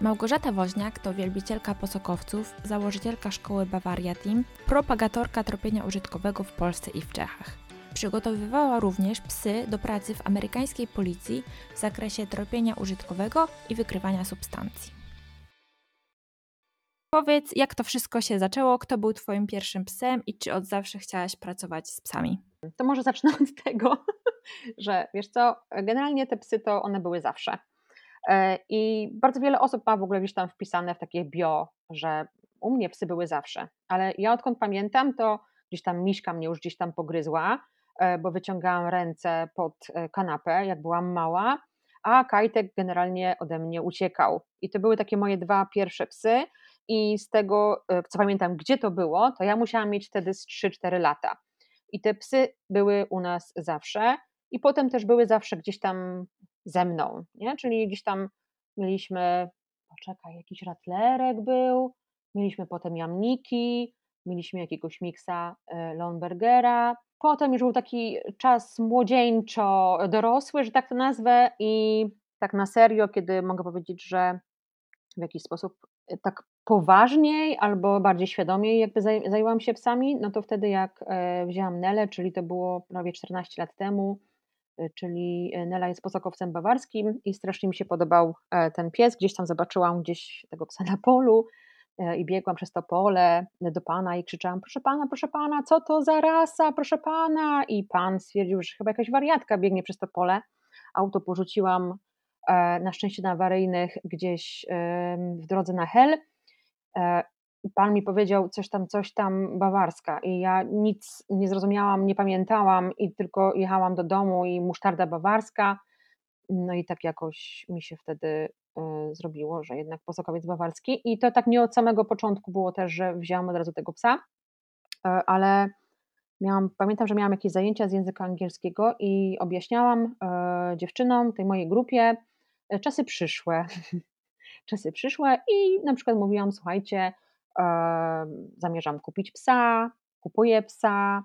Małgorzata Woźniak to wielbicielka posokowców, założycielka szkoły Bavaria Team, propagatorka tropienia użytkowego w Polsce i w Czechach. Przygotowywała również psy do pracy w amerykańskiej policji w zakresie tropienia użytkowego i wykrywania substancji. Powiedz, jak to wszystko się zaczęło, kto był twoim pierwszym psem i czy od zawsze chciałaś pracować z psami? To może zacznę od tego, że wiesz co, generalnie te psy to one były zawsze. I bardzo wiele osób ma w ogóle gdzieś tam wpisane w takie bio, że u mnie psy były zawsze. Ale ja odkąd pamiętam, to gdzieś tam Miśka mnie już gdzieś tam pogryzła, bo wyciągałam ręce pod kanapę, jak byłam mała, a Kajtek generalnie ode mnie uciekał. I to były takie moje dwa pierwsze psy i z tego, co pamiętam, gdzie to było, to ja musiałam mieć wtedy z 3-4 lata. I te psy były u nas zawsze i potem też były zawsze gdzieś tam ze mną, nie? Czyli gdzieś tam mieliśmy, jakiś ratlerek był, mieliśmy potem jamniki, mieliśmy jakiegoś miksa Lombergera, potem już był taki czas młodzieńczo-dorosły, że tak to nazwę, i tak na serio, kiedy mogę powiedzieć, że w jakiś sposób tak poważniej albo bardziej świadomie jakby zajęłam się psami, no to wtedy jak wzięłam Nelę, czyli to było prawie 14 lat temu, czyli Nela jest posokowcem bawarskim i strasznie mi się podobał ten pies, gdzieś tam zobaczyłam tego psa na polu i biegłam przez to pole do pana i krzyczałam: proszę pana, co to za rasa, proszę pana, i pan stwierdził, że chyba jakaś wariatka biegnie przez to pole. Auto porzuciłam na szczęście na awaryjnych gdzieś w drodze na Hel. Pan mi powiedział coś tam bawarska i ja nic nie zrozumiałam, nie pamiętałam i tylko jechałam do domu i musztarda bawarska, no i tak jakoś mi się wtedy zrobiło, że jednak posokowiec bawarski, i to tak nie od samego początku było też, że wzięłam od razu tego psa, ale pamiętam, że miałam jakieś zajęcia z języka angielskiego i objaśniałam dziewczynom tej mojej grupie czasy przyszłe i na przykład mówiłam: słuchajcie, zamierzam kupić psa, kupuję psa,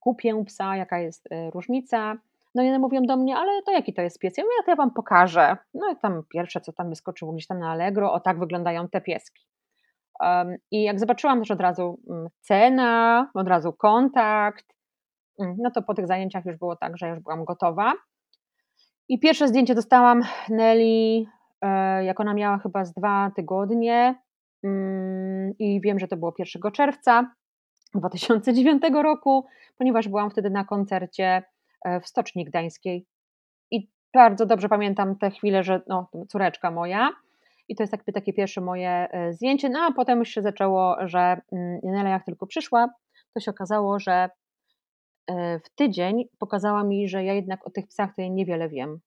kupię psa, jaka jest różnica. No i mówią do mnie: ale to jaki to jest pies? Ja mówię: to ja wam pokażę. No i tam pierwsze, co tam wyskoczyło gdzieś tam na Allegro, o tak wyglądają te pieski. I jak zobaczyłam też od razu cena, od razu kontakt, no to po tych zajęciach już było tak, że już byłam gotowa. I pierwsze zdjęcie dostałam Nelly, jak ona miała chyba z 2 tygodnie, i wiem, że to było 1 czerwca 2009 roku, ponieważ byłam wtedy na koncercie w Stoczni Gdańskiej i bardzo dobrze pamiętam tę chwilę, że no, córeczka moja, i to jest takie pierwsze moje zdjęcie. No a potem już się zaczęło, że Nela jak tylko przyszła, to się okazało, że w tydzień pokazała mi, że ja jednak o tych psach to ja niewiele wiem.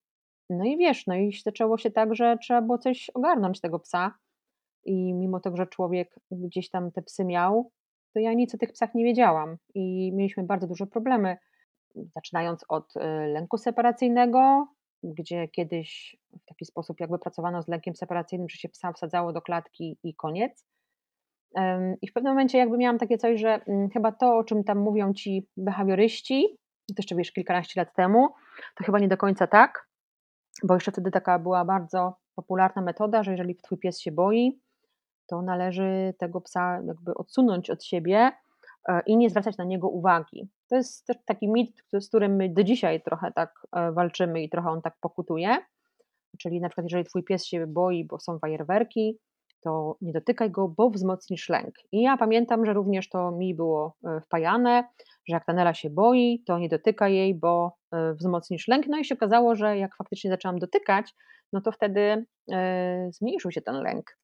No i wiesz, no i zaczęło się tak, że trzeba było coś ogarnąć tego psa, i mimo tego, że człowiek gdzieś tam te psy miał, to ja nic o tych psach nie wiedziałam i mieliśmy bardzo duże problemy, zaczynając od lęku separacyjnego, gdzie kiedyś w taki sposób jakby pracowano z lękiem separacyjnym, że się psa wsadzało do klatki i koniec. I w pewnym momencie jakby miałam takie coś, że chyba to, o czym tam mówią ci behawioryści, to jeszcze wiesz, kilkanaście lat temu, to chyba nie do końca tak, bo jeszcze wtedy taka była bardzo popularna metoda, że jeżeli twój pies się boi, to należy tego psa jakby odsunąć od siebie i nie zwracać na niego uwagi. To jest też taki mit, z którym my do dzisiaj trochę tak walczymy i trochę on tak pokutuje, czyli na przykład jeżeli twój pies się boi, bo są fajerwerki, to nie dotykaj go, bo wzmocnisz lęk. I ja pamiętam, że również to mi było wpajane, że jak ta Nela się boi, to nie dotykaj jej, bo wzmocnisz lęk. No i się okazało, że jak faktycznie zaczęłam dotykać, no to wtedy zmniejszył się ten lęk.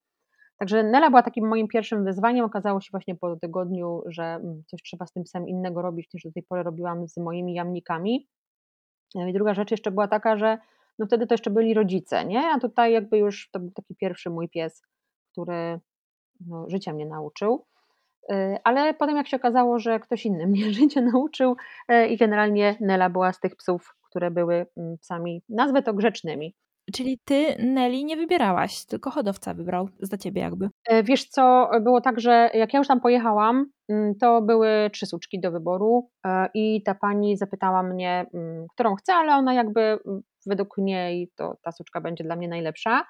Także Nela była takim moim pierwszym wyzwaniem. Okazało się właśnie po tygodniu, że coś trzeba z tym psem innego robić, niż do tej pory robiłam z moimi jamnikami. I druga rzecz jeszcze była taka, że no wtedy to jeszcze byli rodzice, nie? A tutaj jakby już to był taki pierwszy mój pies, który no, życia mnie nauczył, ale potem jak się okazało, że ktoś inny mnie życia nauczył, i generalnie Nela była z tych psów, które były psami, nazwę to, grzecznymi. Czyli ty, Nelly, nie wybierałaś, tylko hodowca wybrał za ciebie jakby. Wiesz co, było tak, że jak ja już tam pojechałam, to były 3 suczki do wyboru i ta pani zapytała mnie, którą chcę, ale ona jakby według niej to ta suczka będzie dla mnie najlepsza.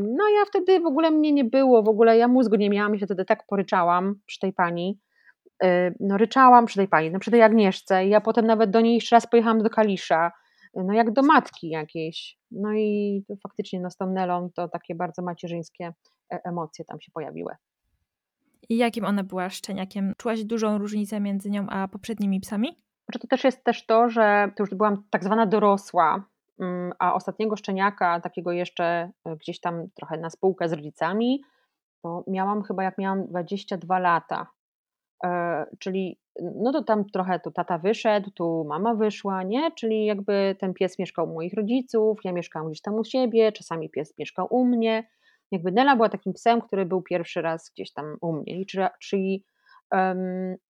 No ja wtedy w ogóle mnie nie było, w ogóle ja mózgu nie miałam i się wtedy tak poryczałam przy tej pani, przy tej Agnieszce. Ja potem nawet do niej jeszcze raz pojechałam do Kalisza, no jak do matki jakiejś. No i faktycznie z tą Nelą to takie bardzo macierzyńskie emocje tam się pojawiły. I jakim ona była szczeniakiem? Czułaś dużą różnicę między nią a poprzednimi psami? To też jest to, że to już byłam tak zwana dorosła, a ostatniego szczeniaka, takiego jeszcze gdzieś tam trochę na spółkę z rodzicami, to miałam chyba jak miałam 22 lata. Czyli no to tam trochę tu tata wyszedł, tu mama wyszła, nie? Czyli jakby ten pies mieszkał u moich rodziców, ja mieszkałam gdzieś tam u siebie, czasami pies mieszkał u mnie. Jakby Nela była takim psem, który był pierwszy raz gdzieś tam u mnie. Czyli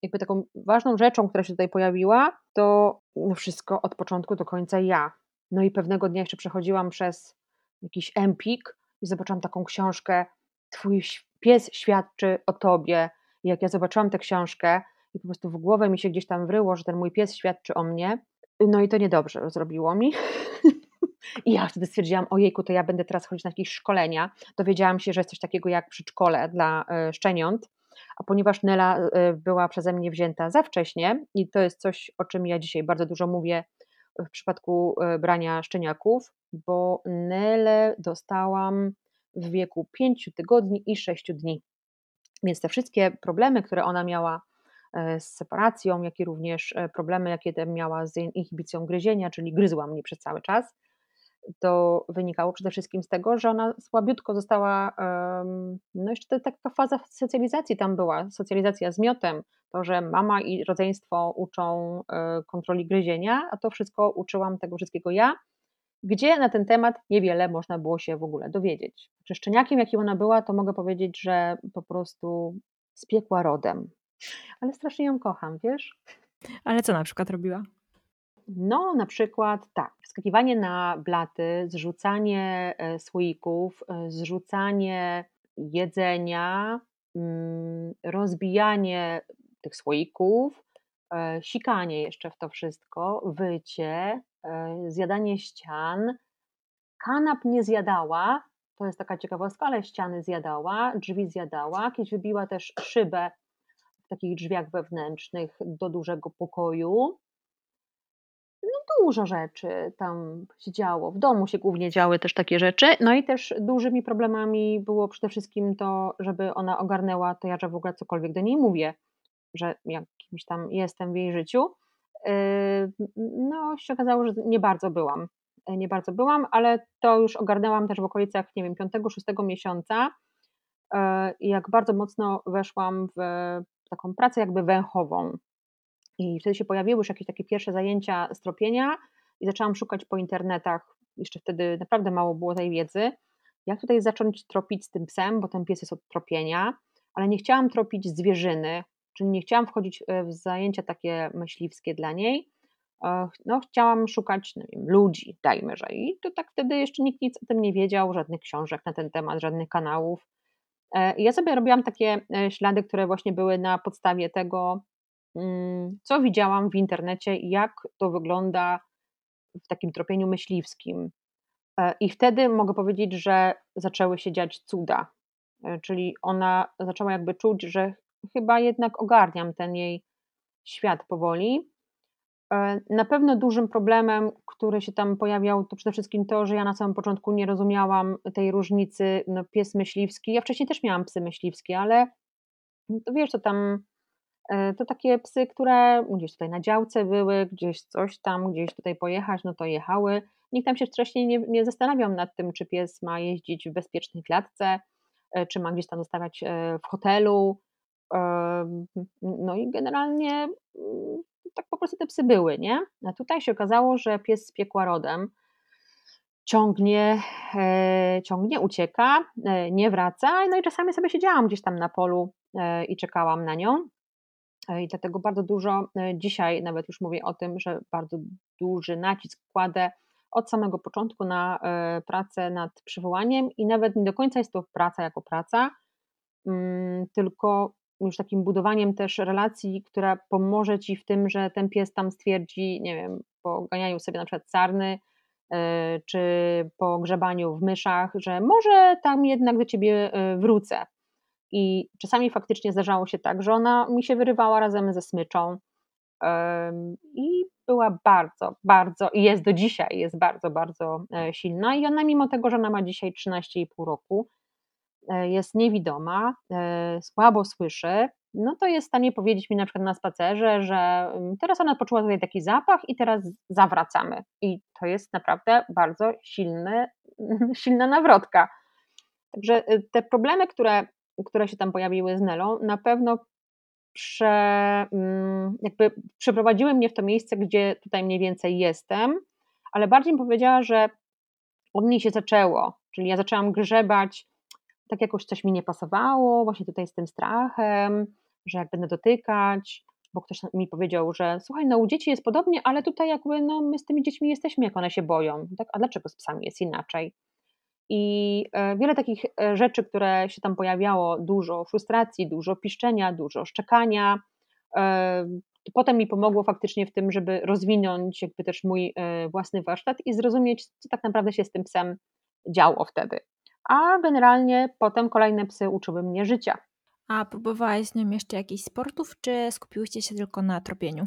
jakby taką ważną rzeczą, która się tutaj pojawiła, to wszystko od początku do końca ja. No i pewnego dnia jeszcze przechodziłam przez jakiś Empik i zobaczyłam taką książkę Twój pies świadczy o tobie. I jak ja zobaczyłam tę książkę i po prostu w głowę mi się gdzieś tam wryło, że ten mój pies świadczy o mnie, no i to niedobrze zrobiło mi. I ja wtedy stwierdziłam, ojejku, to ja będę teraz chodzić na jakieś szkolenia. Dowiedziałam się, że jest coś takiego jak przedszkole dla szczeniąt, a ponieważ Nela była przeze mnie wzięta za wcześnie i to jest coś, o czym ja dzisiaj bardzo dużo mówię w przypadku brania szczeniaków, bo Nelę dostałam w wieku 5 tygodni i 6 dni. Więc te wszystkie problemy, które ona miała z separacją, jak i również problemy, jakie miała z inhibicją gryzienia, czyli gryzła mnie przez cały czas, to wynikało przede wszystkim z tego, że ona słabiutko została, no jeszcze taka faza socjalizacji tam była, socjalizacja z miotem, to, że mama i rodzeństwo uczą kontroli gryzienia, a to wszystko uczyłam tego wszystkiego ja, gdzie na ten temat niewiele można było się w ogóle dowiedzieć. Że szczeniakiem, jakim ona była, to mogę powiedzieć, że po prostu spiekła rodem. Ale strasznie ją kocham, wiesz? Ale co na przykład robiła? No na przykład tak, wskakiwanie na blaty, zrzucanie słoików, zrzucanie jedzenia, rozbijanie tych słoików, sikanie jeszcze w to wszystko, wycie, zjadanie ścian, kanap nie zjadała, to jest taka ciekawostka, ale ściany zjadała, drzwi zjadała, kiedyś wybiła też szybę w takich drzwiach wewnętrznych do dużego pokoju. No dużo rzeczy tam się działo, w domu się głównie działy też takie rzeczy, no i też dużymi problemami było przede wszystkim to, żeby ona ogarnęła to, ja że w ogóle cokolwiek do niej mówię, że jakimś tam jestem w jej życiu, no się okazało, że nie bardzo byłam, ale to już ogarnęłam też w okolicach, nie wiem, 5-6 miesiąca i jak bardzo mocno weszłam w taką pracę jakby węchową i wtedy się pojawiły już jakieś takie pierwsze zajęcia z tropienia i zaczęłam szukać po internetach, jeszcze wtedy naprawdę mało było tej wiedzy, jak tutaj zacząć tropić z tym psem, bo ten pies jest od tropienia, ale nie chciałam tropić zwierzyny, czyli nie chciałam wchodzić w zajęcia takie myśliwskie dla niej, no chciałam szukać, nie wiem, ludzi, dajmy, że i to tak wtedy jeszcze nikt nic o tym nie wiedział, żadnych książek na ten temat, żadnych kanałów. I ja sobie robiłam takie ślady, które właśnie były na podstawie tego, co widziałam w internecie i jak to wygląda w takim tropieniu myśliwskim. I wtedy mogę powiedzieć, że zaczęły się dziać cuda, czyli ona zaczęła jakby czuć, że chyba jednak ogarniam ten jej świat powoli. Na pewno dużym problemem, który się tam pojawiał, to przede wszystkim to, że ja na samym początku nie rozumiałam tej różnicy, no, pies myśliwski. Ja wcześniej też miałam psy myśliwskie, ale to wiesz, to tam to takie psy, które gdzieś tutaj na działce były, gdzieś coś tam, gdzieś tutaj pojechać, no to jechały. Nikt tam się wcześniej nie zastanawiał nad tym, czy pies ma jeździć w bezpiecznej klatce, czy ma gdzieś tam zostawiać w hotelu. No i generalnie tak po prostu te psy były, nie? A tutaj się okazało, że pies z piekła rodem ciągnie, ucieka, nie wraca, no i czasami sobie siedziałam gdzieś tam na polu i czekałam na nią i dlatego bardzo dużo, dzisiaj nawet już mówię o tym, że bardzo duży nacisk kładę od samego początku na pracę nad przywołaniem i nawet nie do końca jest to praca jako praca, tylko już takim budowaniem też relacji, która pomoże Ci w tym, że ten pies tam stwierdzi, nie wiem, po ganianiu sobie na przykład sarny, czy po grzebaniu w myszach, że może tam jednak do ciebie wrócę. I czasami faktycznie zdarzało się tak, że ona mi się wyrywała razem ze smyczą i była bardzo, bardzo, i jest do dzisiaj, jest bardzo, bardzo silna i ona mimo tego, że ona ma dzisiaj 13,5 roku, jest niewidoma, słabo słyszy, no to jest w stanie powiedzieć mi na przykład na spacerze, że teraz ona poczuła tutaj taki zapach i teraz zawracamy. I to jest naprawdę bardzo silna nawrotka. Także te problemy, które się tam pojawiły z Nelą, na pewno jakby przeprowadziły mnie w to miejsce, gdzie tutaj mniej więcej jestem, ale bardziej bym powiedziała, że od niej się zaczęło, czyli ja zaczęłam grzebać, tak jakoś coś mi nie pasowało, właśnie tutaj z tym strachem, że jak będę dotykać, bo ktoś mi powiedział, że słuchaj, no u dzieci jest podobnie, ale tutaj jakby no my z tymi dziećmi jesteśmy, jak one się boją, tak? A dlaczego z psami jest inaczej? I wiele takich rzeczy, które się tam pojawiało, dużo frustracji, dużo piszczenia, dużo szczekania, potem mi pomogło faktycznie w tym, żeby rozwinąć jakby też mój własny warsztat i zrozumieć, co tak naprawdę się z tym psem działo wtedy. A generalnie potem kolejne psy uczyły mnie życia. A próbowałaś z nim jeszcze jakichś sportów, czy skupiłyście się tylko na tropieniu?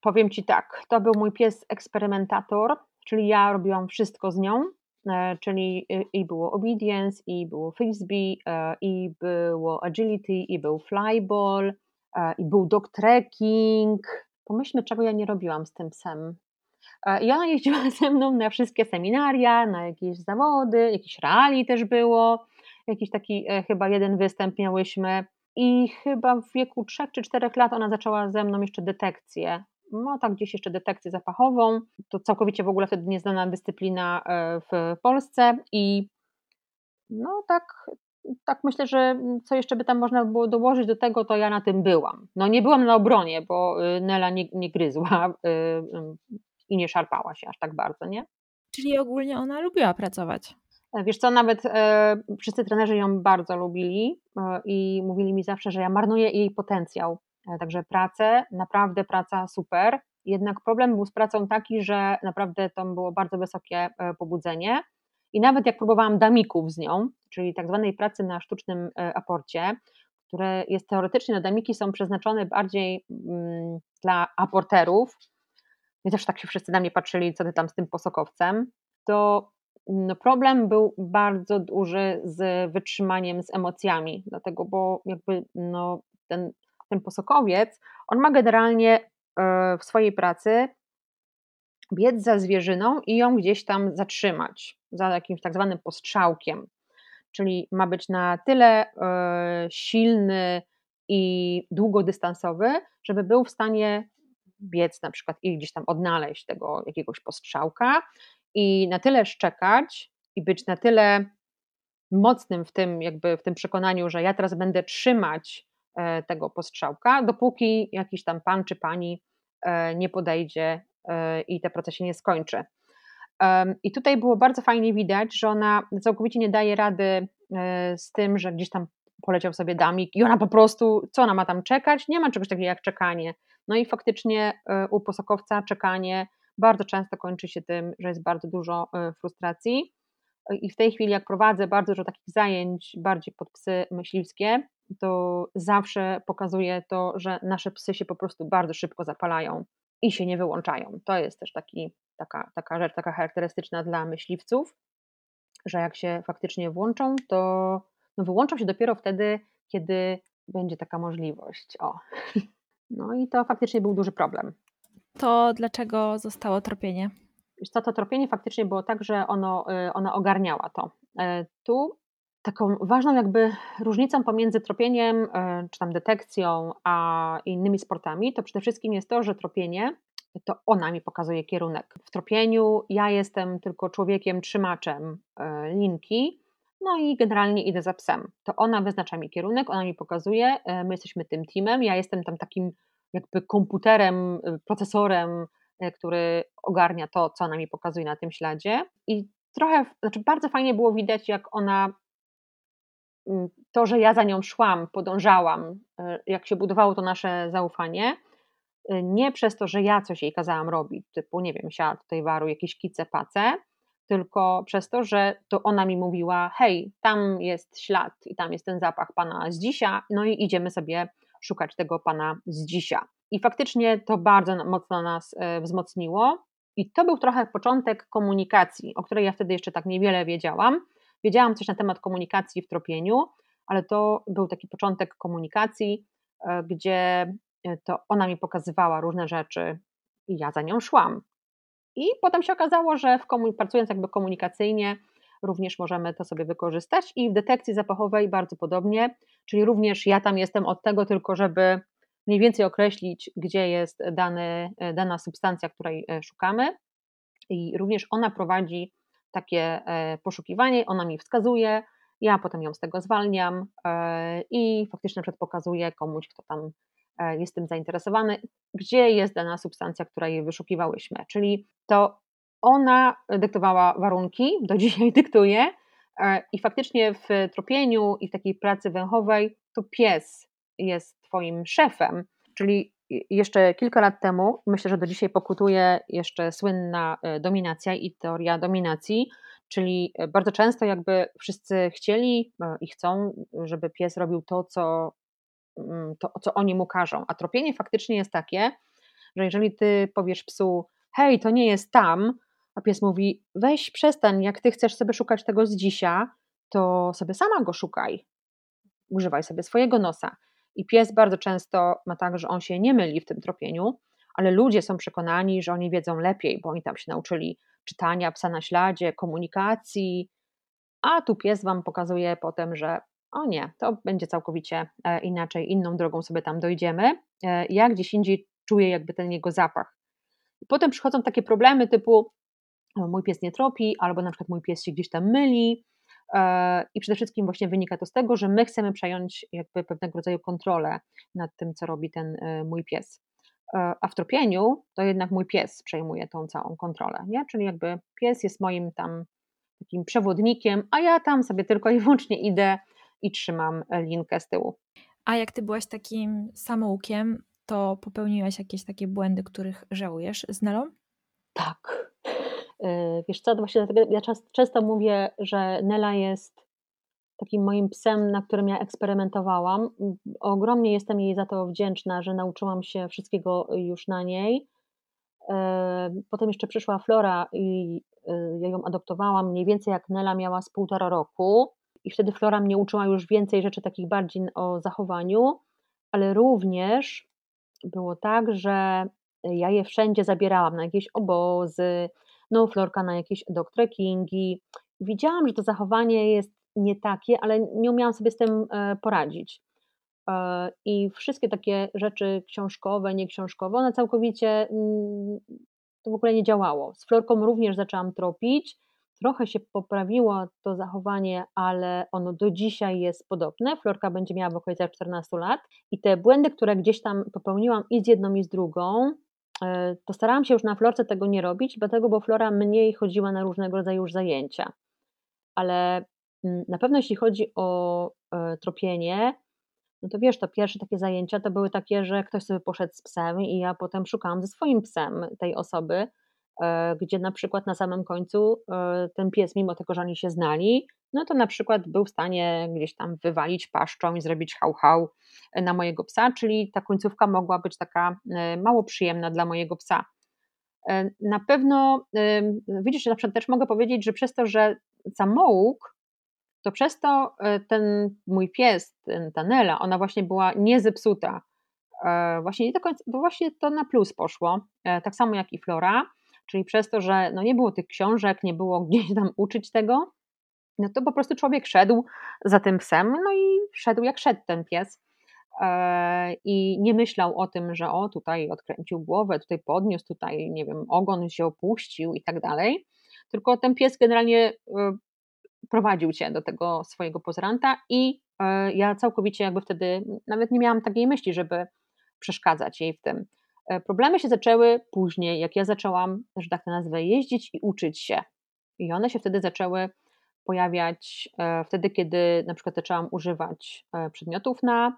Powiem Ci tak, to był mój pies eksperymentator, czyli ja robiłam wszystko z nią, czyli i było obedience, i było frisbee, i było agility, i był flyball, i był dog trekking. Pomyślmy, czego ja nie robiłam z tym psem. I ona jeździła ze mną na wszystkie seminaria, na jakieś zawody, jakieś rally też było, jakiś taki chyba jeden występ miałyśmy i chyba w wieku 3 czy 4 lat ona zaczęła ze mną jeszcze detekcję, no tak gdzieś jeszcze detekcję zapachową, to całkowicie w ogóle wtedy nieznana dyscyplina w Polsce i no tak myślę, że co jeszcze by tam można było dołożyć do tego, to ja na tym byłam. No nie byłam na obronie, bo Nela nie gryzła i nie szarpała się aż tak bardzo, nie? Czyli ogólnie ona lubiła pracować. Wiesz co, nawet wszyscy trenerzy ją bardzo lubili i mówili mi zawsze, że ja marnuję jej potencjał. Także pracę, naprawdę praca super. Jednak problem był z pracą taki, że naprawdę to było bardzo wysokie pobudzenie i nawet jak próbowałam damików z nią, czyli tak zwanej pracy na sztucznym aporcie, które jest teoretycznie, damiki są przeznaczone bardziej dla aporterów, i też tak się wszyscy na mnie patrzyli, co ty tam z tym posokowcem, to no problem był bardzo duży z wytrzymaniem, z emocjami, dlatego, bo jakby no ten posokowiec, on ma generalnie w swojej pracy biec za zwierzyną i ją gdzieś tam zatrzymać, za jakimś tak zwanym postrzałkiem, czyli ma być na tyle silny i długodystansowy, żeby był w stanie biec na przykład i gdzieś tam odnaleźć tego jakiegoś postrzałka i na tyle szczekać i być na tyle mocnym w tym jakby w tym przekonaniu, że ja teraz będę trzymać tego postrzałka, dopóki jakiś tam pan czy pani nie podejdzie i ta praca się nie skończy. I tutaj było bardzo fajnie widać, że ona całkowicie nie daje rady z tym, że gdzieś tam poleciał sobie damik i ona po prostu, co ona ma tam czekać? Nie ma czegoś takiego jak czekanie. No i faktycznie u posokowca czekanie bardzo często kończy się tym, że jest bardzo dużo frustracji i w tej chwili jak prowadzę bardzo dużo takich zajęć bardziej pod psy myśliwskie, to zawsze pokazuję to, że nasze psy się po prostu bardzo szybko zapalają i się nie wyłączają. To jest też taka rzecz, taka charakterystyczna dla myśliwców, że jak się faktycznie włączą, to no wyłączą się dopiero wtedy, kiedy będzie taka możliwość. O. No i to faktycznie był duży problem. To dlaczego zostało tropienie? Wiesz co, to tropienie faktycznie było tak, że ona ogarniała to. Tu taką ważną jakby różnicą pomiędzy tropieniem, czy tam detekcją, a innymi sportami, to przede wszystkim jest to, że tropienie, to ona mi pokazuje kierunek. W tropieniu ja jestem tylko człowiekiem, trzymaczem linki, no i generalnie idę za psem. To ona wyznacza mi kierunek, ona mi pokazuje, my jesteśmy tym teamem, ja jestem tam takim jakby komputerem, procesorem, który ogarnia to, co ona mi pokazuje na tym śladzie. I trochę, znaczy bardzo fajnie było widać, jak ona, to, że ja za nią szłam, podążałam, jak się budowało to nasze zaufanie, nie przez to, że ja coś jej kazałam robić, typu nie wiem, siad, tutaj waruj, jakieś kice, pace, tylko przez to, że to ona mi mówiła: hej, tam jest ślad i tam jest ten zapach pana z dzisia, no i idziemy sobie szukać tego pana z dzisia. I faktycznie to bardzo mocno nas wzmocniło i to był trochę początek komunikacji, o której ja wtedy jeszcze tak niewiele wiedziałam. Wiedziałam coś na temat komunikacji w tropieniu, ale to był taki początek komunikacji, gdzie to ona mi pokazywała różne rzeczy i ja za nią szłam. I potem się okazało, że pracując jakby komunikacyjnie również możemy to sobie wykorzystać i w detekcji zapachowej bardzo podobnie, czyli również ja tam jestem od tego tylko, żeby mniej więcej określić, gdzie jest dana substancja, której szukamy, i również ona prowadzi takie poszukiwanie, ona mi wskazuje, ja potem ją z tego zwalniam i faktycznie na przykład pokazuję komuś, kto tam jest tym zainteresowany, gdzie jest dana substancja, której wyszukiwałyśmy, czyli to ona dyktowała warunki, do dzisiaj dyktuje, i faktycznie w tropieniu i w takiej pracy węchowej to pies jest twoim szefem, czyli jeszcze kilka lat temu, myślę, że do dzisiaj pokutuje jeszcze słynna dominacja i teoria dominacji, czyli bardzo często jakby wszyscy chcieli i chcą, żeby pies robił to, co oni mu każą, a tropienie faktycznie jest takie, że jeżeli ty powiesz psu: hej, to nie jest tam, a pies mówi: weź przestań, jak ty chcesz sobie szukać tego z dzisia, to sobie sama go szukaj, używaj sobie swojego nosa. I pies bardzo często ma tak, że on się nie myli w tym tropieniu, ale ludzie są przekonani, że oni wiedzą lepiej, bo oni tam się nauczyli czytania psa na śladzie, komunikacji, a tu pies wam pokazuje potem, że o nie, to będzie całkowicie inaczej, inną drogą sobie tam dojdziemy. Ja gdzieś indziej czuję jakby ten jego zapach. Potem przychodzą takie problemy typu: mój pies nie tropi, albo na przykład mój pies się gdzieś tam myli, i przede wszystkim właśnie wynika to z tego, że my chcemy przejąć jakby pewnego rodzaju kontrolę nad tym, co robi ten mój pies. A w tropieniu to jednak mój pies przejmuje tą całą kontrolę, nie? Czyli jakby pies jest moim tam takim przewodnikiem, a ja tam sobie tylko i wyłącznie idę i trzymam linkę z tyłu. A jak ty byłaś takim samoukiem, to popełniłaś jakieś takie błędy, których żałujesz z Nelą? Tak. Wiesz co, właśnie dlatego ja często mówię, że Nela jest takim moim psem, na którym ja eksperymentowałam. Ogromnie jestem jej za to wdzięczna, że nauczyłam się wszystkiego już na niej. Potem jeszcze przyszła Flora i ja ją adoptowałam mniej więcej jak Nela miała z 1,5 roku. I wtedy Flora mnie uczyła już więcej rzeczy takich bardziej o zachowaniu, ale również było tak, że ja je wszędzie zabierałam na jakieś obozy, no Florka na jakieś dog-trekkingi. Widziałam, że to zachowanie jest nie takie, ale nie umiałam sobie z tym poradzić. I wszystkie takie rzeczy książkowe, nieksiążkowe, one całkowicie to w ogóle nie działało. Z Florką również zaczęłam tropić. Trochę się poprawiło to zachowanie, ale ono do dzisiaj jest podobne. Florka będzie miała w okolicach 14 lat i te błędy, które gdzieś tam popełniłam i z jedną, i z drugą, to starałam się już na Florce tego nie robić, dlatego, bo Flora mniej chodziła na różnego rodzaju już zajęcia. Ale na pewno jeśli chodzi o tropienie, no to wiesz, to pierwsze takie zajęcia to były takie, że ktoś sobie poszedł z psem i ja potem szukałam ze swoim psem tej osoby, gdzie na przykład na samym końcu ten pies, mimo tego, że oni się znali, no to na przykład był w stanie gdzieś tam wywalić paszczą i zrobić hał-hał na mojego psa, czyli ta końcówka mogła być taka mało przyjemna dla mojego psa. Na pewno, widzisz, na przykład też mogę powiedzieć, że przez to, że samouk, to przez to ten mój pies, ta Nela, ona właśnie była niezepsuta. Właśnie nie do końca, bo właśnie to na plus poszło, tak samo jak i Flora. Czyli przez to, że no nie było tych książek, nie było gdzieś tam uczyć tego, no to po prostu człowiek szedł za tym psem, no i szedł jak szedł ten pies i nie myślał o tym, że o tutaj odkręcił głowę, tutaj podniósł, tutaj nie wiem, ogon się opuścił i tak dalej, tylko ten pies generalnie prowadził cię do tego swojego pozoranta i ja całkowicie jakby wtedy nawet nie miałam takiej myśli, żeby przeszkadzać jej w tym. Problemy się zaczęły później, jak ja zaczęłam, że tak to nazwę, jeździć i uczyć się. I one się wtedy zaczęły pojawiać wtedy, kiedy na przykład zaczęłam używać przedmiotów na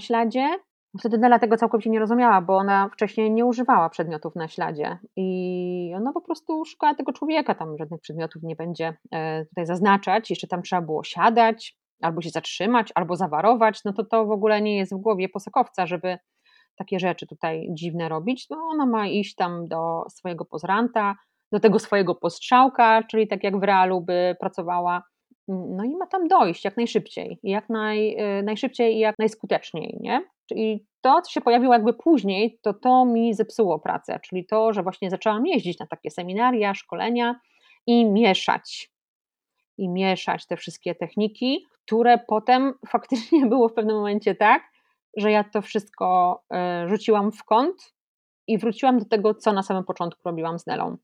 śladzie, Wtedy Nela tego całkowicie nie rozumiała, bo ona wcześniej nie używała przedmiotów na śladzie i ona po prostu szukała tego człowieka, tam żadnych przedmiotów nie będzie tutaj zaznaczać, jeszcze tam trzeba było siadać, albo się zatrzymać, albo zawarować, no to w ogóle nie jest w głowie posakowca, żeby takie rzeczy tutaj dziwne robić, no ona ma iść tam do swojego pozranta, do tego swojego postrzałka, czyli tak jak w realu by pracowała, no i ma tam dojść jak najszybciej i jak najskuteczniej, nie? I to, co się pojawiło jakby później, to mi zepsuło pracę, czyli to, że właśnie zaczęłam jeździć na takie seminaria, szkolenia i mieszać te wszystkie techniki, które potem faktycznie było w pewnym momencie tak, że ja to wszystko rzuciłam w kąt i wróciłam do tego, co na samym początku robiłam z Nelą.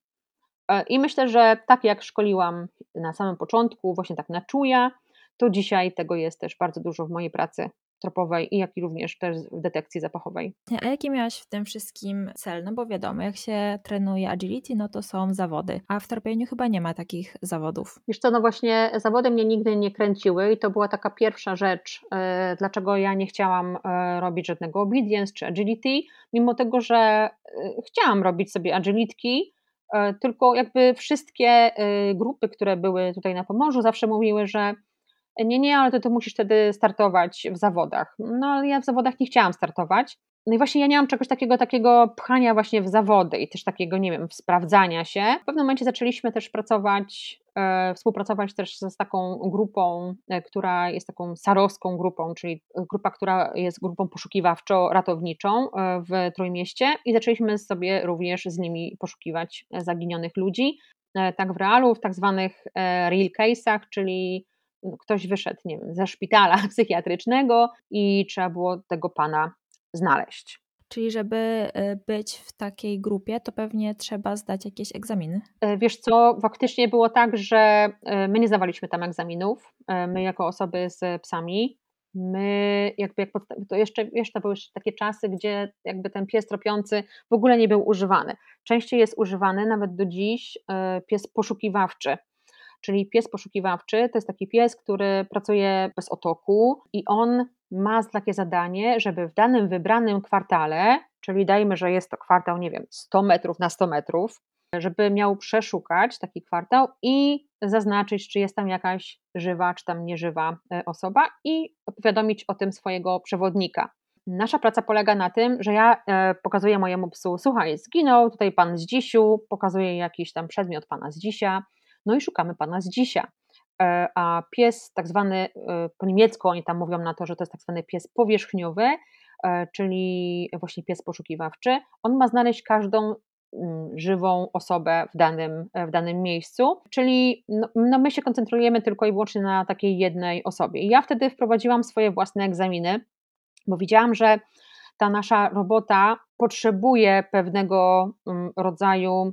I myślę, że tak jak szkoliłam na samym początku, właśnie tak na czuja, to dzisiaj tego jest też bardzo dużo w mojej pracy tropowej, jak i również też w detekcji zapachowej. A jaki miałaś w tym wszystkim cel? No bo wiadomo, jak się trenuje agility, no to są zawody, a w tropieniu chyba nie ma takich zawodów. Wiesz co, no właśnie zawody mnie nigdy nie kręciły i to była taka pierwsza rzecz, dlaczego ja nie chciałam robić żadnego obedience czy agility, mimo tego, że chciałam robić sobie agilitki, tylko jakby wszystkie grupy, które były tutaj na Pomorzu, zawsze mówiły, że nie, ale to musisz wtedy startować w zawodach. No ale ja w zawodach nie chciałam startować. No i właśnie ja nie mam czegoś takiego pchania właśnie w zawody i też takiego, nie wiem, sprawdzania się. W pewnym momencie zaczęliśmy też współpracować też z taką grupą, która jest taką sarowską grupą, czyli grupa, która jest grupą poszukiwawczo-ratowniczą w Trójmieście i zaczęliśmy sobie również z nimi poszukiwać zaginionych ludzi, tak w realu, w tak zwanych real case'ach, czyli ktoś wyszedł, nie wiem, ze szpitala psychiatrycznego i trzeba było tego pana znaleźć. Czyli żeby być w takiej grupie, to pewnie trzeba zdać jakieś egzaminy. Wiesz co, faktycznie było tak, że my nie zdawaliśmy tam egzaminów, my jako osoby z psami, my jakby, to jeszcze były takie czasy, gdzie jakby ten pies tropiący w ogóle nie był używany. Częściej jest używany nawet do dziś pies poszukiwawczy. Czyli pies poszukiwawczy to jest taki pies, który pracuje bez otoku i on ma takie zadanie, żeby w danym wybranym kwartale, czyli dajmy, że jest to kwartał, nie wiem, 100 metrów na 100 metrów, żeby miał przeszukać taki kwartał i zaznaczyć, czy jest tam jakaś żywa, czy tam nieżywa osoba i powiadomić o tym swojego przewodnika. Nasza praca polega na tym, że ja pokazuję mojemu psu, słuchaj, zginął tutaj pan Zdzisiu, pokazuję jakiś tam przedmiot pana Zdzisia, no i szukamy pana Zdzisia, a pies tak zwany, po niemiecku oni tam mówią na to, że to jest tak zwany pies powierzchniowy, czyli właśnie pies poszukiwawczy, on ma znaleźć każdą żywą osobę w danym miejscu, czyli no my się koncentrujemy tylko i wyłącznie na takiej jednej osobie. I ja wtedy wprowadziłam swoje własne egzaminy, bo widziałam, że ta nasza robota potrzebuje pewnego rodzaju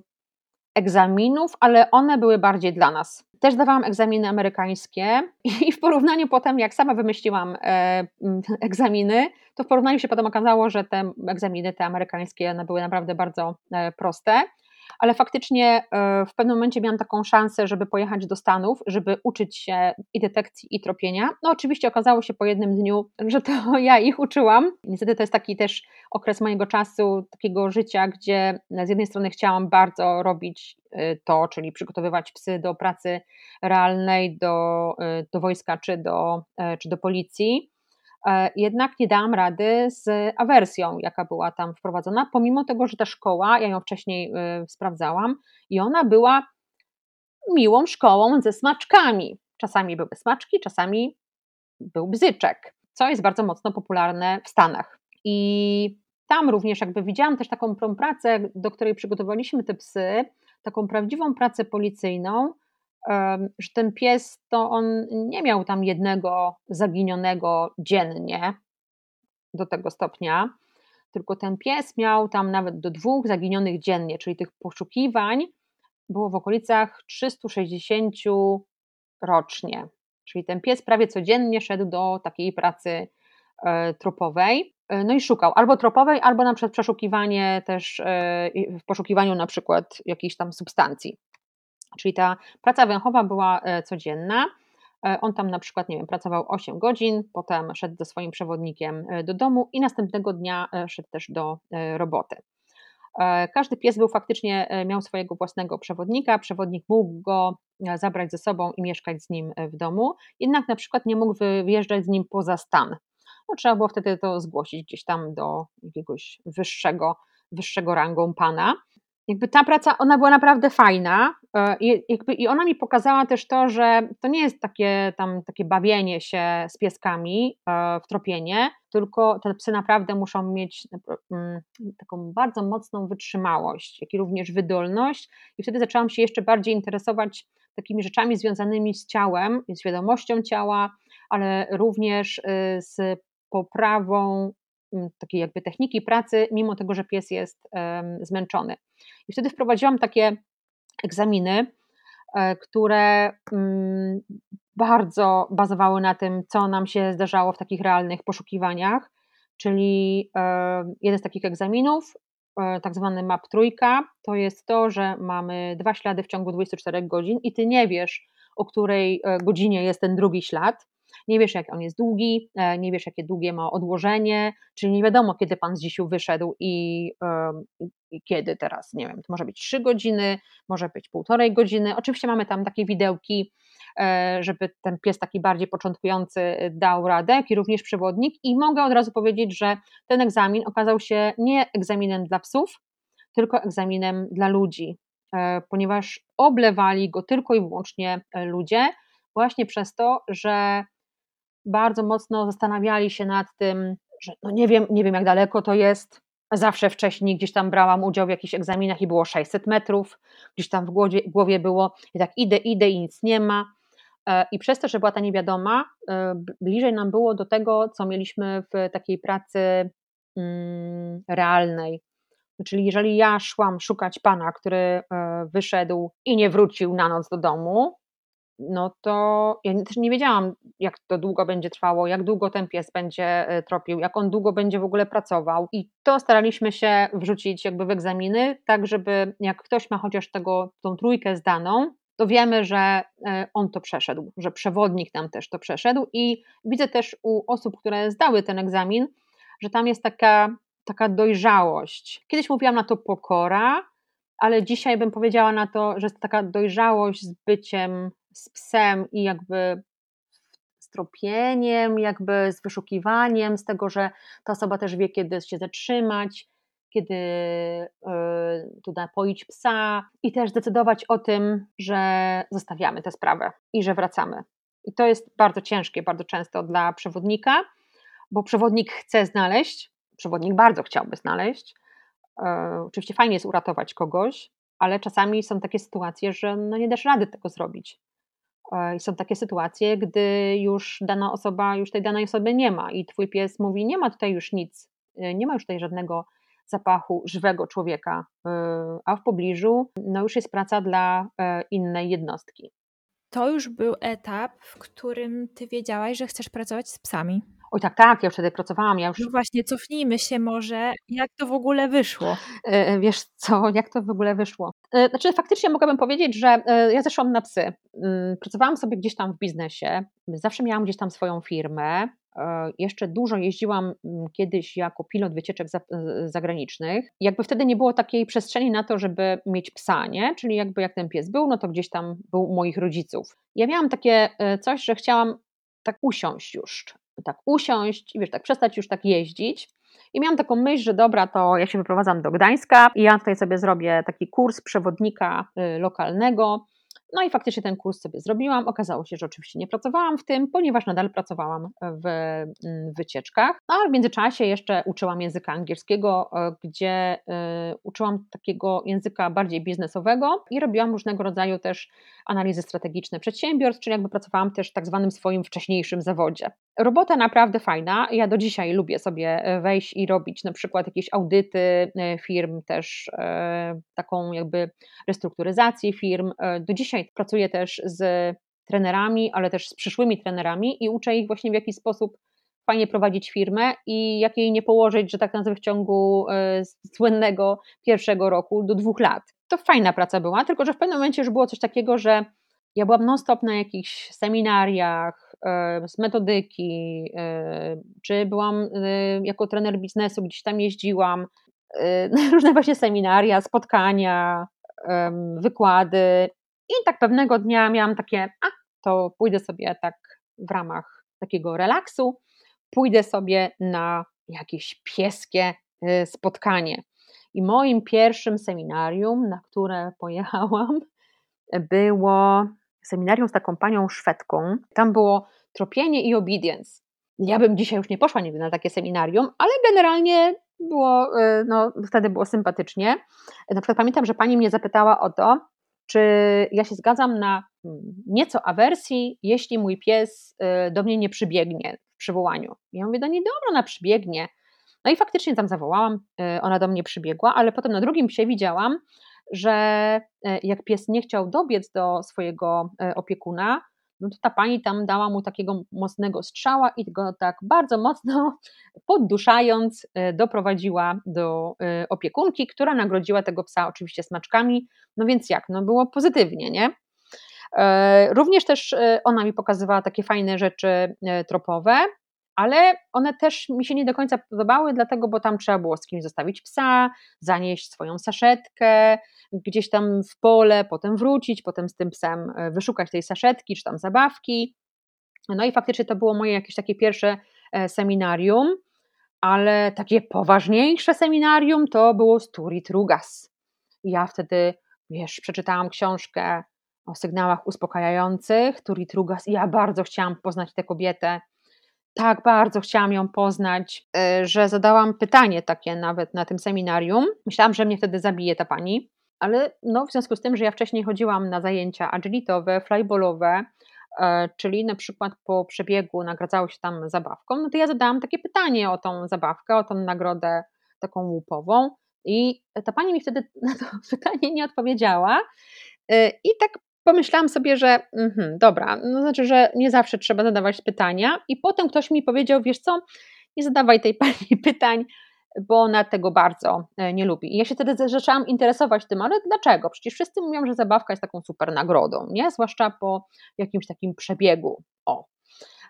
egzaminów, ale one były bardziej dla nas. Też dawałam egzaminy amerykańskie i w porównaniu potem, jak sama wymyśliłam egzaminy, to w porównaniu się potem okazało, że te egzaminy, te amerykańskie, one były naprawdę bardzo proste, ale faktycznie w pewnym momencie miałam taką szansę, żeby pojechać do Stanów, żeby uczyć się i detekcji, i tropienia. No oczywiście okazało się po jednym dniu, że to ja ich uczyłam. Niestety to jest taki też okres mojego czasu, takiego życia, gdzie z jednej strony chciałam bardzo robić to, czyli przygotowywać psy do pracy realnej, do wojska czy do policji. Jednak nie dałam rady z awersją, jaka była tam wprowadzona, pomimo tego, że ta szkoła, ja ją wcześniej sprawdzałam i ona była miłą szkołą ze smaczkami. Czasami były smaczki, czasami był bzyczek, co jest bardzo mocno popularne w Stanach. I tam również jakby widziałam też taką pracę, do której przygotowaliśmy te psy, taką prawdziwą pracę policyjną, że ten pies, to on nie miał tam jednego zaginionego dziennie do tego stopnia, tylko ten pies miał tam nawet do 2 zaginionych dziennie, czyli tych poszukiwań było w okolicach 360 rocznie, czyli ten pies prawie codziennie szedł do takiej pracy tropowej, no i szukał albo tropowej, albo na przykład przeszukiwanie też w poszukiwaniu na przykład jakiejś tam substancji. Czyli ta praca węchowa była codzienna, On tam na przykład, nie wiem, pracował 8 godzin, potem szedł ze swoim przewodnikiem do domu i następnego dnia szedł też do roboty. Każdy pies był faktycznie, miał swojego własnego przewodnika, przewodnik mógł go zabrać ze sobą i mieszkać z nim w domu, jednak na przykład nie mógł wyjeżdżać z nim poza stan. No, trzeba było wtedy to zgłosić gdzieś tam do jakiegoś wyższego rangą pana. Jakby ta praca, ona była naprawdę fajna i ona mi pokazała też to, że to nie jest takie bawienie się z pieskami w tropienie, tylko te psy naprawdę muszą mieć taką bardzo mocną wytrzymałość, jak i również wydolność i wtedy zaczęłam się jeszcze bardziej interesować takimi rzeczami związanymi z ciałem, z świadomością ciała, ale również z poprawą takiej jakby techniki pracy, mimo tego, że pies jest zmęczony. I wtedy wprowadziłam takie egzaminy, które bardzo bazowały na tym, co nam się zdarzało w takich realnych poszukiwaniach, czyli jeden z takich egzaminów, tak zwany map trójka, to jest to, że mamy 2 ślady w ciągu 24 godzin i ty nie wiesz, o której godzinie jest ten drugi ślad. Nie wiesz, jak on jest długi, nie wiesz, jakie długie ma odłożenie, czyli nie wiadomo, kiedy pan z dzisiu wyszedł i kiedy teraz, nie wiem, to może być 3 godziny, może być 1,5 godziny. Oczywiście mamy tam takie widełki, żeby ten pies taki bardziej początkujący dał radę, jak i również przewodnik. I mogę od razu powiedzieć, że ten egzamin okazał się nie egzaminem dla psów, tylko egzaminem dla ludzi, ponieważ oblewali go tylko i wyłącznie ludzie, właśnie przez to, że bardzo mocno zastanawiali się nad tym, że no nie wiem jak daleko to jest, zawsze wcześniej gdzieś tam brałam udział w jakichś egzaminach i było 600 metrów, gdzieś tam w głowie było i tak idę i nic nie ma i przez to, że była ta niewiadoma, bliżej nam było do tego, co mieliśmy w takiej pracy realnej, czyli jeżeli ja szłam szukać pana, który wyszedł i nie wrócił na noc do domu, no to ja też nie wiedziałam, jak to długo będzie trwało, jak długo ten pies będzie tropił, jak on długo będzie w ogóle pracował i to staraliśmy się wrzucić jakby w egzaminy, tak żeby jak ktoś ma chociaż tą trójkę zdaną, to wiemy, że on to przeszedł, że przewodnik nam też to przeszedł i widzę też u osób, które zdały ten egzamin, że tam jest taka dojrzałość. Kiedyś mówiłam na to pokora, ale dzisiaj bym powiedziała na to, że jest taka dojrzałość z byciem z psem i jakby z tropieniem, jakby z wyszukiwaniem, z tego, że ta osoba też wie, kiedy się zatrzymać, kiedy tu napoić psa i też decydować o tym, że zostawiamy tę sprawę i że wracamy. I to jest bardzo ciężkie, bardzo często dla przewodnika, bo przewodnik chce znaleźć, przewodnik bardzo chciałby znaleźć. Oczywiście fajnie jest uratować kogoś, ale czasami są takie sytuacje, że no nie dasz rady tego zrobić. I są takie sytuacje, gdy już tej danej osoby nie ma i twój pies mówi, nie ma tutaj już nic, nie ma już tutaj żadnego zapachu żywego człowieka, a w pobliżu no już jest praca dla innej jednostki. To już był etap, w którym ty wiedziałaś, że chcesz pracować z psami. Oj tak, ja już wtedy pracowałam. No właśnie, cofnijmy się może, jak to w ogóle wyszło? Wiesz co, jak to w ogóle wyszło? Znaczy faktycznie mogłabym powiedzieć, że ja zeszłam na psy. Pracowałam sobie gdzieś tam w biznesie, zawsze miałam gdzieś tam swoją firmę, jeszcze dużo jeździłam kiedyś jako pilot wycieczek zagranicznych. Jakby wtedy nie było takiej przestrzeni na to, żeby mieć psa, nie? Czyli jakby jak ten pies był, no to gdzieś tam był u moich rodziców. Ja miałam takie coś, że chciałam tak usiąść już. Tak usiąść i wiesz, tak przestać już tak jeździć i miałam taką myśl, że dobra, to ja się wyprowadzam do Gdańska i ja tutaj sobie zrobię taki kurs przewodnika lokalnego, no i faktycznie ten kurs sobie zrobiłam, okazało się, że oczywiście nie pracowałam w tym, ponieważ nadal pracowałam w wycieczkach, no, ale w międzyczasie jeszcze uczyłam języka angielskiego, gdzie uczyłam takiego języka bardziej biznesowego i robiłam różnego rodzaju też analizy strategiczne przedsiębiorstw, czyli jakby pracowałam też w tak zwanym swoim wcześniejszym zawodzie. Robota naprawdę fajna, ja do dzisiaj lubię sobie wejść i robić na przykład jakieś audyty firm, też taką jakby restrukturyzację firm. Do dzisiaj pracuję też z trenerami, ale też z przyszłymi trenerami i uczę ich właśnie, w jaki sposób fajnie prowadzić firmę i jak jej nie położyć, że tak nazwę, w ciągu słynnego pierwszego roku do 2 lat. To fajna praca była, tylko że w pewnym momencie już było coś takiego, że Ja byłam non-stop na jakichś seminariach z metodyki, czy byłam jako trener biznesu, gdzieś tam jeździłam, na różne właśnie seminaria, spotkania, wykłady i tak pewnego dnia miałam takie, to pójdę sobie tak w ramach takiego relaksu, pójdę sobie na jakieś pieskie spotkanie. I moim pierwszym seminarium, na które pojechałam, było seminarium z taką panią Szwedką. Tam było tropienie i obedience. Ja bym dzisiaj już nie poszła nigdy na takie seminarium, ale generalnie było, wtedy było sympatycznie. Na przykład pamiętam, że pani mnie zapytała o to, czy ja się zgadzam na nieco awersji, jeśli mój pies do mnie nie przybiegnie w przywołaniu. Ja mówię do niej, dobra, ona przybiegnie. No i faktycznie tam zawołałam, ona do mnie przybiegła, ale potem na drugim psie widziałam, że jak pies nie chciał dobiec do swojego opiekuna, no to ta pani tam dała mu takiego mocnego strzała i go tak bardzo mocno podduszając doprowadziła do opiekunki, która nagrodziła tego psa oczywiście smaczkami, no więc jak, no było pozytywnie, nie? Również też ona mi pokazywała takie fajne rzeczy tropowe, ale one też mi się nie do końca podobały, dlatego, bo tam trzeba było z kimś zostawić psa, zanieść swoją saszetkę, gdzieś tam w pole, potem wrócić, potem z tym psem wyszukać tej saszetki czy tam zabawki. No i faktycznie to było moje jakieś takie pierwsze seminarium, ale takie poważniejsze seminarium to było z Turid Rugaas. Ja wtedy, wiesz, przeczytałam książkę o sygnałach uspokajających Turid Rugaas i ja bardzo chciałam poznać tę kobietę. Tak bardzo chciałam ją poznać, że zadałam pytanie takie nawet na tym seminarium. Myślałam, że mnie wtedy zabije ta pani, ale no w związku z tym, że ja wcześniej chodziłam na zajęcia agilitowe, flyballowe, czyli na przykład po przebiegu nagradzało się tam zabawką, no to ja zadałam takie pytanie o tą zabawkę, o tą nagrodę taką łupową i ta pani mi wtedy na to pytanie nie odpowiedziała i tak pomyślałam sobie, że dobra, no znaczy, że nie zawsze trzeba zadawać pytania i potem ktoś mi powiedział, wiesz co, nie zadawaj tej pani pytań, bo ona tego bardzo nie lubi. I ja się wtedy zaczęłam interesować tym, ale dlaczego? Przecież wszyscy mówią, że zabawka jest taką super nagrodą, nie? Zwłaszcza po jakimś takim przebiegu.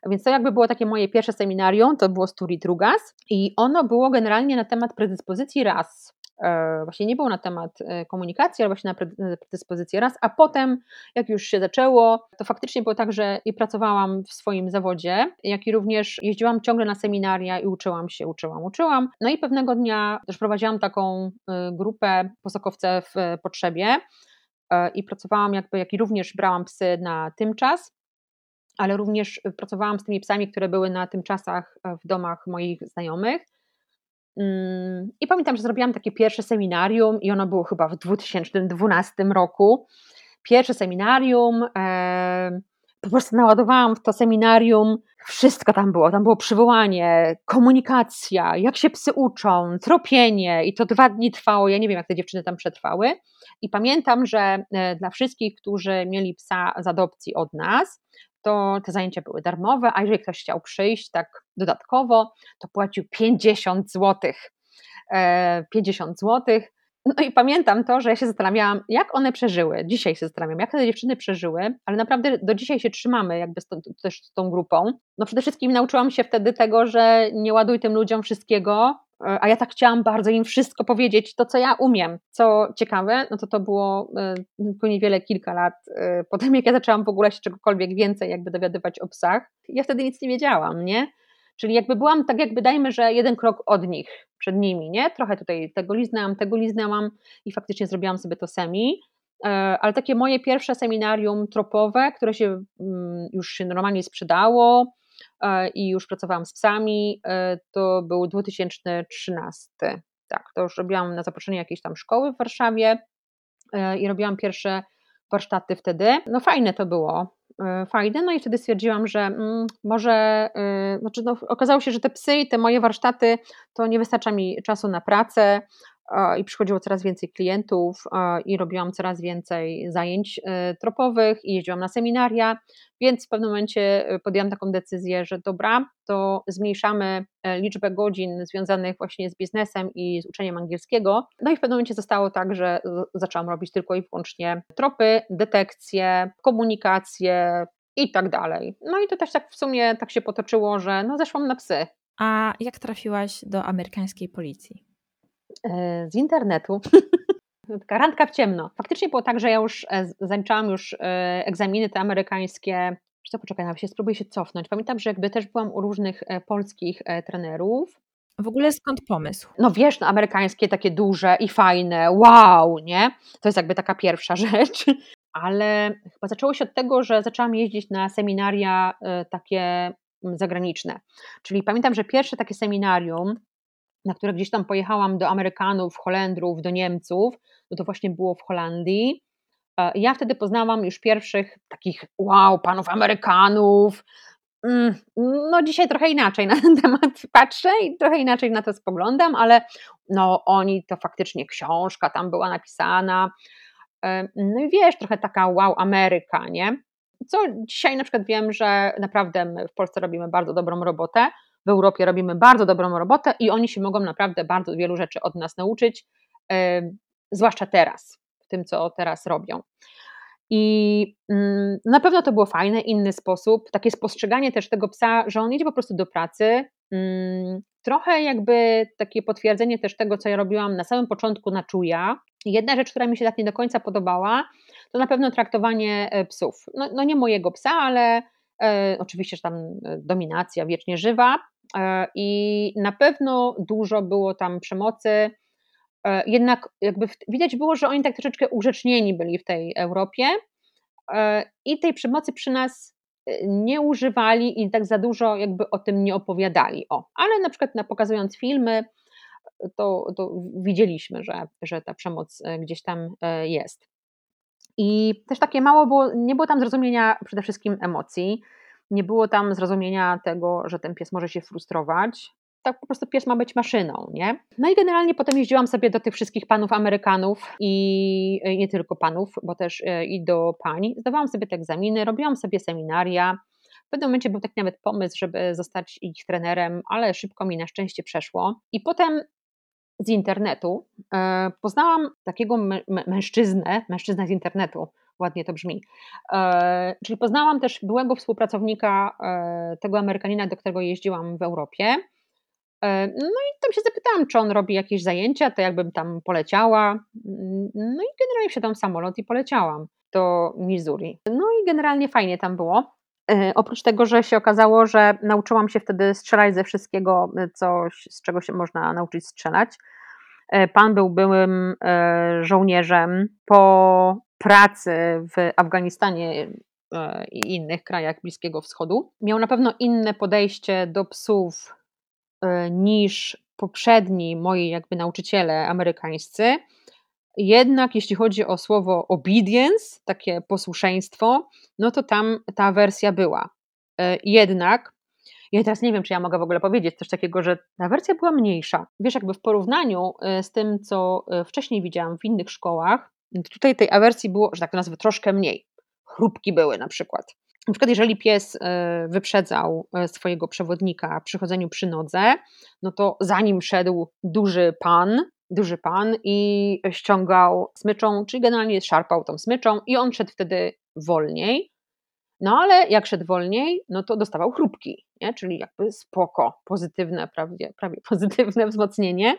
Więc to jakby było takie moje pierwsze seminarium, to było z Turid Rugaas i ono było generalnie na temat predyspozycji ras. Właśnie nie było na temat komunikacji, ale właśnie na predyspozycję raz, a potem jak już się zaczęło, to faktycznie było tak, że i pracowałam w swoim zawodzie, jak i również jeździłam ciągle na seminaria i uczyłam się. No i pewnego dnia też prowadziłam taką grupę posokowce w potrzebie i pracowałam jakby, jak i również brałam psy na tymczas, ale również pracowałam z tymi psami, które były na tymczasach w domach moich znajomych. I pamiętam, że zrobiłam takie pierwsze seminarium i ono było chyba w 2012 roku. Pierwsze seminarium, po prostu naładowałam w to seminarium, wszystko tam było przywołanie, komunikacja, jak się psy uczą, tropienie i to 2 dni trwało, ja nie wiem jak te dziewczyny tam przetrwały i pamiętam, że dla wszystkich, którzy mieli psa z adopcji od nas, to te zajęcia były darmowe, a jeżeli ktoś chciał przyjść tak dodatkowo, to płacił 50 zł. 50 zł. No i pamiętam to, że ja się zastanawiałam, jak one przeżyły. Dzisiaj się zastanawiam, jak te dziewczyny przeżyły, ale naprawdę do dzisiaj się trzymamy jakby też z tą grupą. No przede wszystkim nauczyłam się wtedy tego, że nie ładuj tym ludziom wszystkiego, a ja tak chciałam bardzo im wszystko powiedzieć, to co ja umiem. Co ciekawe, no to było tylko niewiele, kilka lat potem, jak ja zaczęłam w ogóle się czegokolwiek więcej jakby dowiadywać o psach, ja wtedy nic nie wiedziałam, nie? Czyli jakby byłam tak jakby, dajmy, że jeden krok od nich, przed nimi, nie? Trochę tutaj tego liznęłam i faktycznie zrobiłam sobie to semi, ale takie moje pierwsze seminarium tropowe, które się już się normalnie sprzedało, i już pracowałam z psami, to był 2013, tak, to już robiłam na zaproszenie jakiejś tam szkoły w Warszawie i robiłam pierwsze warsztaty wtedy, no fajne to było, fajne, no i wtedy stwierdziłam, że może, znaczy no, okazało się, że te psy i te moje warsztaty, to nie wystarcza mi czasu na pracę, i przychodziło coraz więcej klientów i robiłam coraz więcej zajęć tropowych i jeździłam na seminaria, więc w pewnym momencie podjęłam taką decyzję, że dobra, to zmniejszamy liczbę godzin związanych właśnie z biznesem i z uczeniem angielskiego. No i w pewnym momencie zostało tak, że zaczęłam robić tylko i wyłącznie tropy, detekcję, komunikację i tak dalej. No i to też tak w sumie tak się potoczyło, że no zeszłam na psy. A jak trafiłaś do amerykańskiej policji? Z internetu. Taka randka w ciemno. Faktycznie było tak, że ja już zaliczałam już egzaminy te amerykańskie. Poczekaj, nawet spróbuję się cofnąć. Pamiętam, że jakby też byłam u różnych polskich trenerów. W ogóle skąd pomysł? No wiesz, no amerykańskie takie duże i fajne, wow, nie? To jest jakby taka pierwsza rzecz. Ale chyba zaczęło się od tego, że zaczęłam jeździć na seminaria takie zagraniczne. Czyli pamiętam, że pierwsze takie seminarium, na które gdzieś tam pojechałam do Amerykanów, Holendrów, do Niemców, no to właśnie było w Holandii. Ja wtedy poznałam już pierwszych takich wow, panów Amerykanów. No dzisiaj trochę inaczej na ten temat patrzę i trochę inaczej na to spoglądam, ale no oni to faktycznie książka tam była napisana. No i wiesz, trochę taka wow Ameryka, nie? Co dzisiaj na przykład wiem, że naprawdę my w Polsce robimy bardzo dobrą robotę, w Europie robimy bardzo dobrą robotę i oni się mogą naprawdę bardzo wielu rzeczy od nas nauczyć, zwłaszcza teraz, w tym co teraz robią. I na pewno to było fajne, inny sposób, takie spostrzeganie też tego psa, że on idzie po prostu do pracy, trochę jakby takie potwierdzenie też tego, co ja robiłam na samym początku na czuja. Jedna rzecz, która mi się tak nie do końca podobała, to na pewno traktowanie psów, no nie mojego psa, ale oczywiście, że tam dominacja wiecznie żywa i na pewno dużo było tam przemocy, jednak jakby widać było, że oni tak troszeczkę ugrzecznieni byli w tej Europie i tej przemocy przy nas nie używali i tak za dużo jakby o tym nie opowiadali. O, ale na przykład pokazując filmy, to widzieliśmy, że ta przemoc gdzieś tam jest. I też takie mało było, nie było tam zrozumienia przede wszystkim emocji, nie było tam zrozumienia tego, że ten pies może się frustrować, tak po prostu pies ma być maszyną, nie? No i generalnie potem jeździłam sobie do tych wszystkich panów Amerykanów i nie tylko panów, bo też i do pań, zdawałam sobie te egzaminy, robiłam sobie seminaria, w pewnym momencie był taki nawet pomysł, żeby zostać ich trenerem, ale szybko mi na szczęście przeszło i potem z internetu poznałam takiego mężczyznę z internetu, ładnie to brzmi, czyli poznałam też byłego współpracownika tego Amerykanina, do którego jeździłam w Europie, no i tam się zapytałam, czy on robi jakieś zajęcia, to jakbym tam poleciała, no i generalnie wsiadłam w samolot i poleciałam do Missouri, no i generalnie fajnie tam było. Oprócz tego, że się okazało, że nauczyłam się wtedy strzelać ze wszystkiego, z czego się można nauczyć strzelać. Pan był byłym żołnierzem. Po pracy w Afganistanie i innych krajach Bliskiego Wschodu miał na pewno inne podejście do psów niż poprzedni moi jakby nauczyciele amerykańscy. Jednak jeśli chodzi o słowo obedience, takie posłuszeństwo, no to tam ta wersja była. Jednak, ja teraz nie wiem, czy ja mogę w ogóle powiedzieć coś takiego, że ta wersja była mniejsza. Wiesz, jakby w porównaniu z tym, co wcześniej widziałam w innych szkołach, tutaj tej awersji było, że tak to nazwę, troszkę mniej. Chrupki były na przykład. Na przykład jeżeli pies wyprzedzał swojego przewodnika przy chodzeniu przy nodze, no to za nim szedł duży pan i ściągał smyczą, czyli generalnie szarpał tą smyczą i on szedł wtedy wolniej, no ale jak szedł wolniej, no to dostawał chrupki, nie? Czyli jakby spoko, pozytywne, prawie pozytywne wzmocnienie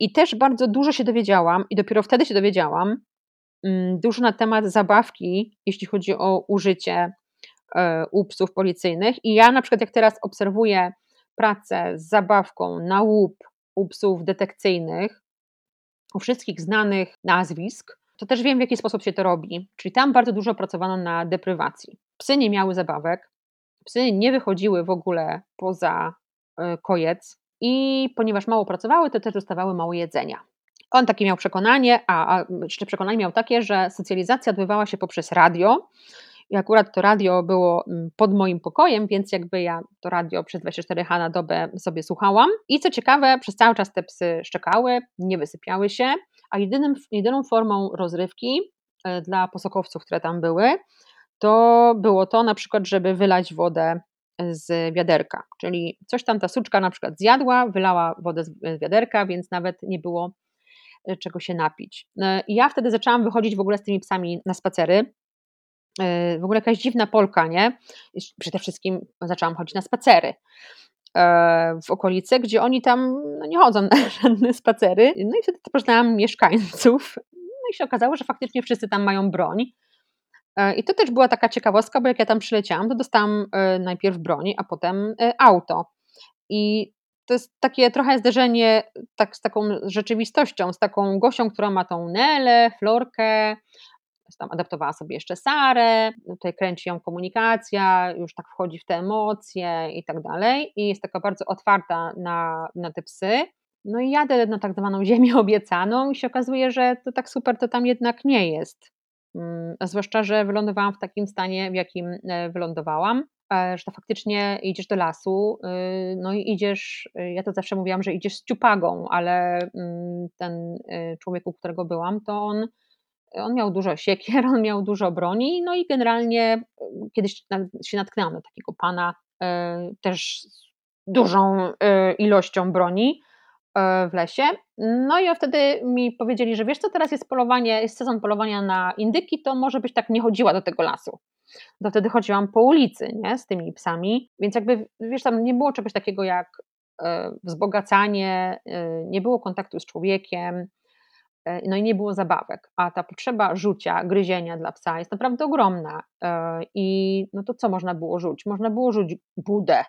i też bardzo dużo się dowiedziałam i dopiero wtedy się dowiedziałam dużo na temat zabawki, jeśli chodzi o użycie u psów policyjnych i ja na przykład jak teraz obserwuję pracę z zabawką na łup u psów detekcyjnych, u wszystkich znanych nazwisk, to też wiem, w jaki sposób się to robi. Czyli tam bardzo dużo pracowano na deprywacji. Psy nie miały zabawek, psy nie wychodziły w ogóle poza kojec i ponieważ mało pracowały, to też dostawały mało jedzenia. On takie miał przekonanie, a przekonanie miał takie, że socjalizacja odbywała się poprzez radio i akurat to radio było pod moim pokojem, więc jakby ja to radio przez 24h na dobę sobie słuchałam i co ciekawe, przez cały czas te psy szczekały, nie wysypiały się, a jedyną formą rozrywki dla posokowców, które tam były, to było to na przykład, żeby wylać wodę z wiaderka, czyli coś tam ta suczka na przykład zjadła, wylała wodę z wiaderka, więc nawet nie było czego się napić. I ja wtedy zaczęłam wychodzić w ogóle z tymi psami na spacery, w ogóle jakaś dziwna Polka, nie? I przede wszystkim zaczęłam chodzić na spacery w okolicy, gdzie oni tam nie chodzą na żadne spacery, no i wtedy poznałam mieszkańców, no i się okazało, że faktycznie wszyscy tam mają broń. I to też była taka ciekawostka, bo jak ja tam przyleciałam, to dostałam najpierw broń, a potem auto. I to jest takie trochę zderzenie tak z taką rzeczywistością, z taką Gosią, która ma tą Nelę, Florkę, tam adaptowała sobie jeszcze Sarę, tutaj kręci ją komunikacja, już tak wchodzi w te emocje i tak dalej. I jest taka bardzo otwarta na te psy. No i jadę na tak zwaną ziemię obiecaną i się okazuje, że to tak super to tam jednak nie jest. Zwłaszcza, że wylądowałam w takim stanie, w jakim wylądowałam, że to faktycznie idziesz do lasu, no i idziesz, ja to zawsze mówiłam, że idziesz z ciupagą, ale ten człowiek, u którego byłam, to on miał dużo siekier, on miał dużo broni, no i generalnie kiedyś się natknęłam na takiego pana też z dużą ilością broni w lesie, no i wtedy mi powiedzieli, że wiesz co, teraz jest polowanie, jest sezon polowania na indyki, to może byś tak nie chodziła do tego lasu. To wtedy chodziłam po ulicy, nie, z tymi psami, więc jakby, wiesz, tam nie było czegoś takiego jak wzbogacanie, nie było kontaktu z człowiekiem, no i nie było zabawek, a ta potrzeba rzucia, gryzienia dla psa jest naprawdę ogromna i no to co można było rzuć? Można było rzuć budę,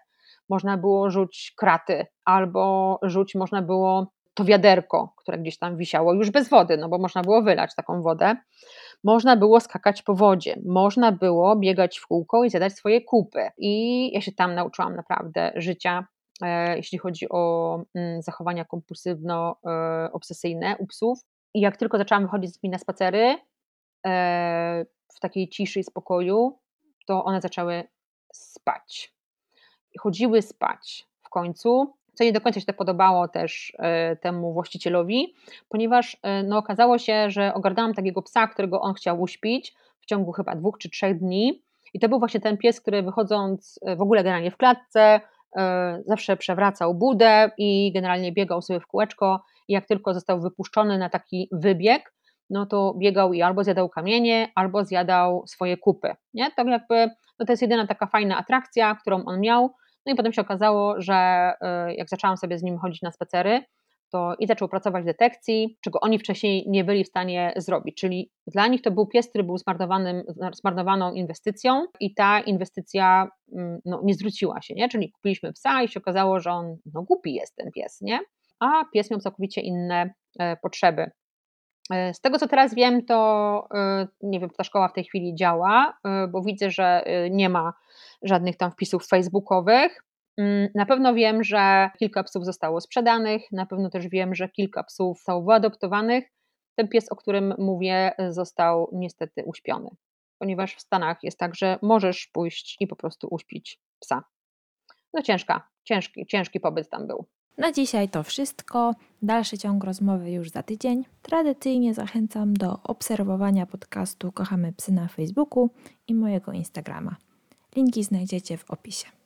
można było rzuć kraty, albo rzuć można było to wiaderko, które gdzieś tam wisiało już bez wody, no bo można było wylać taką wodę, można było skakać po wodzie, można było biegać w kółko i zjadać swoje kupy i ja się tam nauczyłam naprawdę życia, jeśli chodzi o zachowania kompulsywno-obsesyjne u psów i jak tylko zaczęłam wychodzić z nimi na spacery w takiej ciszy i spokoju, to one zaczęły spać. Chodziły spać w końcu, co nie do końca się to podobało też temu właścicielowi, ponieważ no, okazało się, że ogarnęłam takiego psa, którego on chciał uśpić w ciągu chyba 2 czy 3 dni i to był właśnie ten pies, który wychodząc w ogóle generalnie w klatce zawsze przewracał budę i generalnie biegał sobie w kółeczko i jak tylko został wypuszczony na taki wybieg, no to biegał i albo zjadał kamienie, albo zjadał swoje kupy, nie? Tak jakby no to jest jedyna taka fajna atrakcja, którą on miał. No i potem się okazało, że jak zaczęłam sobie z nim chodzić na spacery, to i zaczął pracować w detekcji, czego oni wcześniej nie byli w stanie zrobić, czyli dla nich to był pies, który był zmarnowaną inwestycją i ta inwestycja no, nie zwróciła się, nie? Czyli kupiliśmy psa i się okazało, że on no, głupi jest ten pies, nie? A pies miał całkowicie inne potrzeby. Z tego, co teraz wiem, to nie wiem, ta szkoła w tej chwili działa, bo widzę, że nie ma żadnych tam wpisów facebookowych. Na pewno wiem, że kilka psów zostało sprzedanych, na pewno też wiem, że kilka psów zostało wyadoptowanych. Ten pies, o którym mówię, został niestety uśpiony, ponieważ w Stanach jest tak, że możesz pójść i po prostu uśpić psa. No ciężki pobyt tam był. Na dzisiaj to wszystko. Dalszy ciąg rozmowy już za tydzień. Tradycyjnie zachęcam do obserwowania podcastu Kochamy Psy na Facebooku i mojego Instagrama. Linki znajdziecie w opisie.